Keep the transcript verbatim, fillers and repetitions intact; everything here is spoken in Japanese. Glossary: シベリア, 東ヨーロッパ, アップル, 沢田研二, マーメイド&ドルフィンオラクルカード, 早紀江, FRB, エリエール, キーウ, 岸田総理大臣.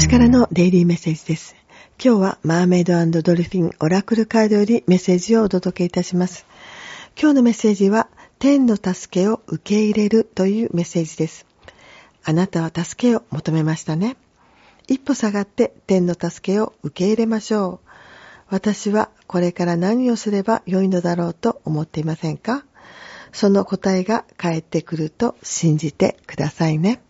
私からのデイリーメッセージです。今日はマーメイド&ドルフィンオラクルカードよりメッセージをお届けいたします。今日のメッセージは天の助けを受け入れるというメッセージです。あなたは助けを求めましたね。一歩下がって天の助けを受け入れましょう。私はこれから何をすれば良いのだろうと思っていませんか？その答えが返ってくると信じてくださいね。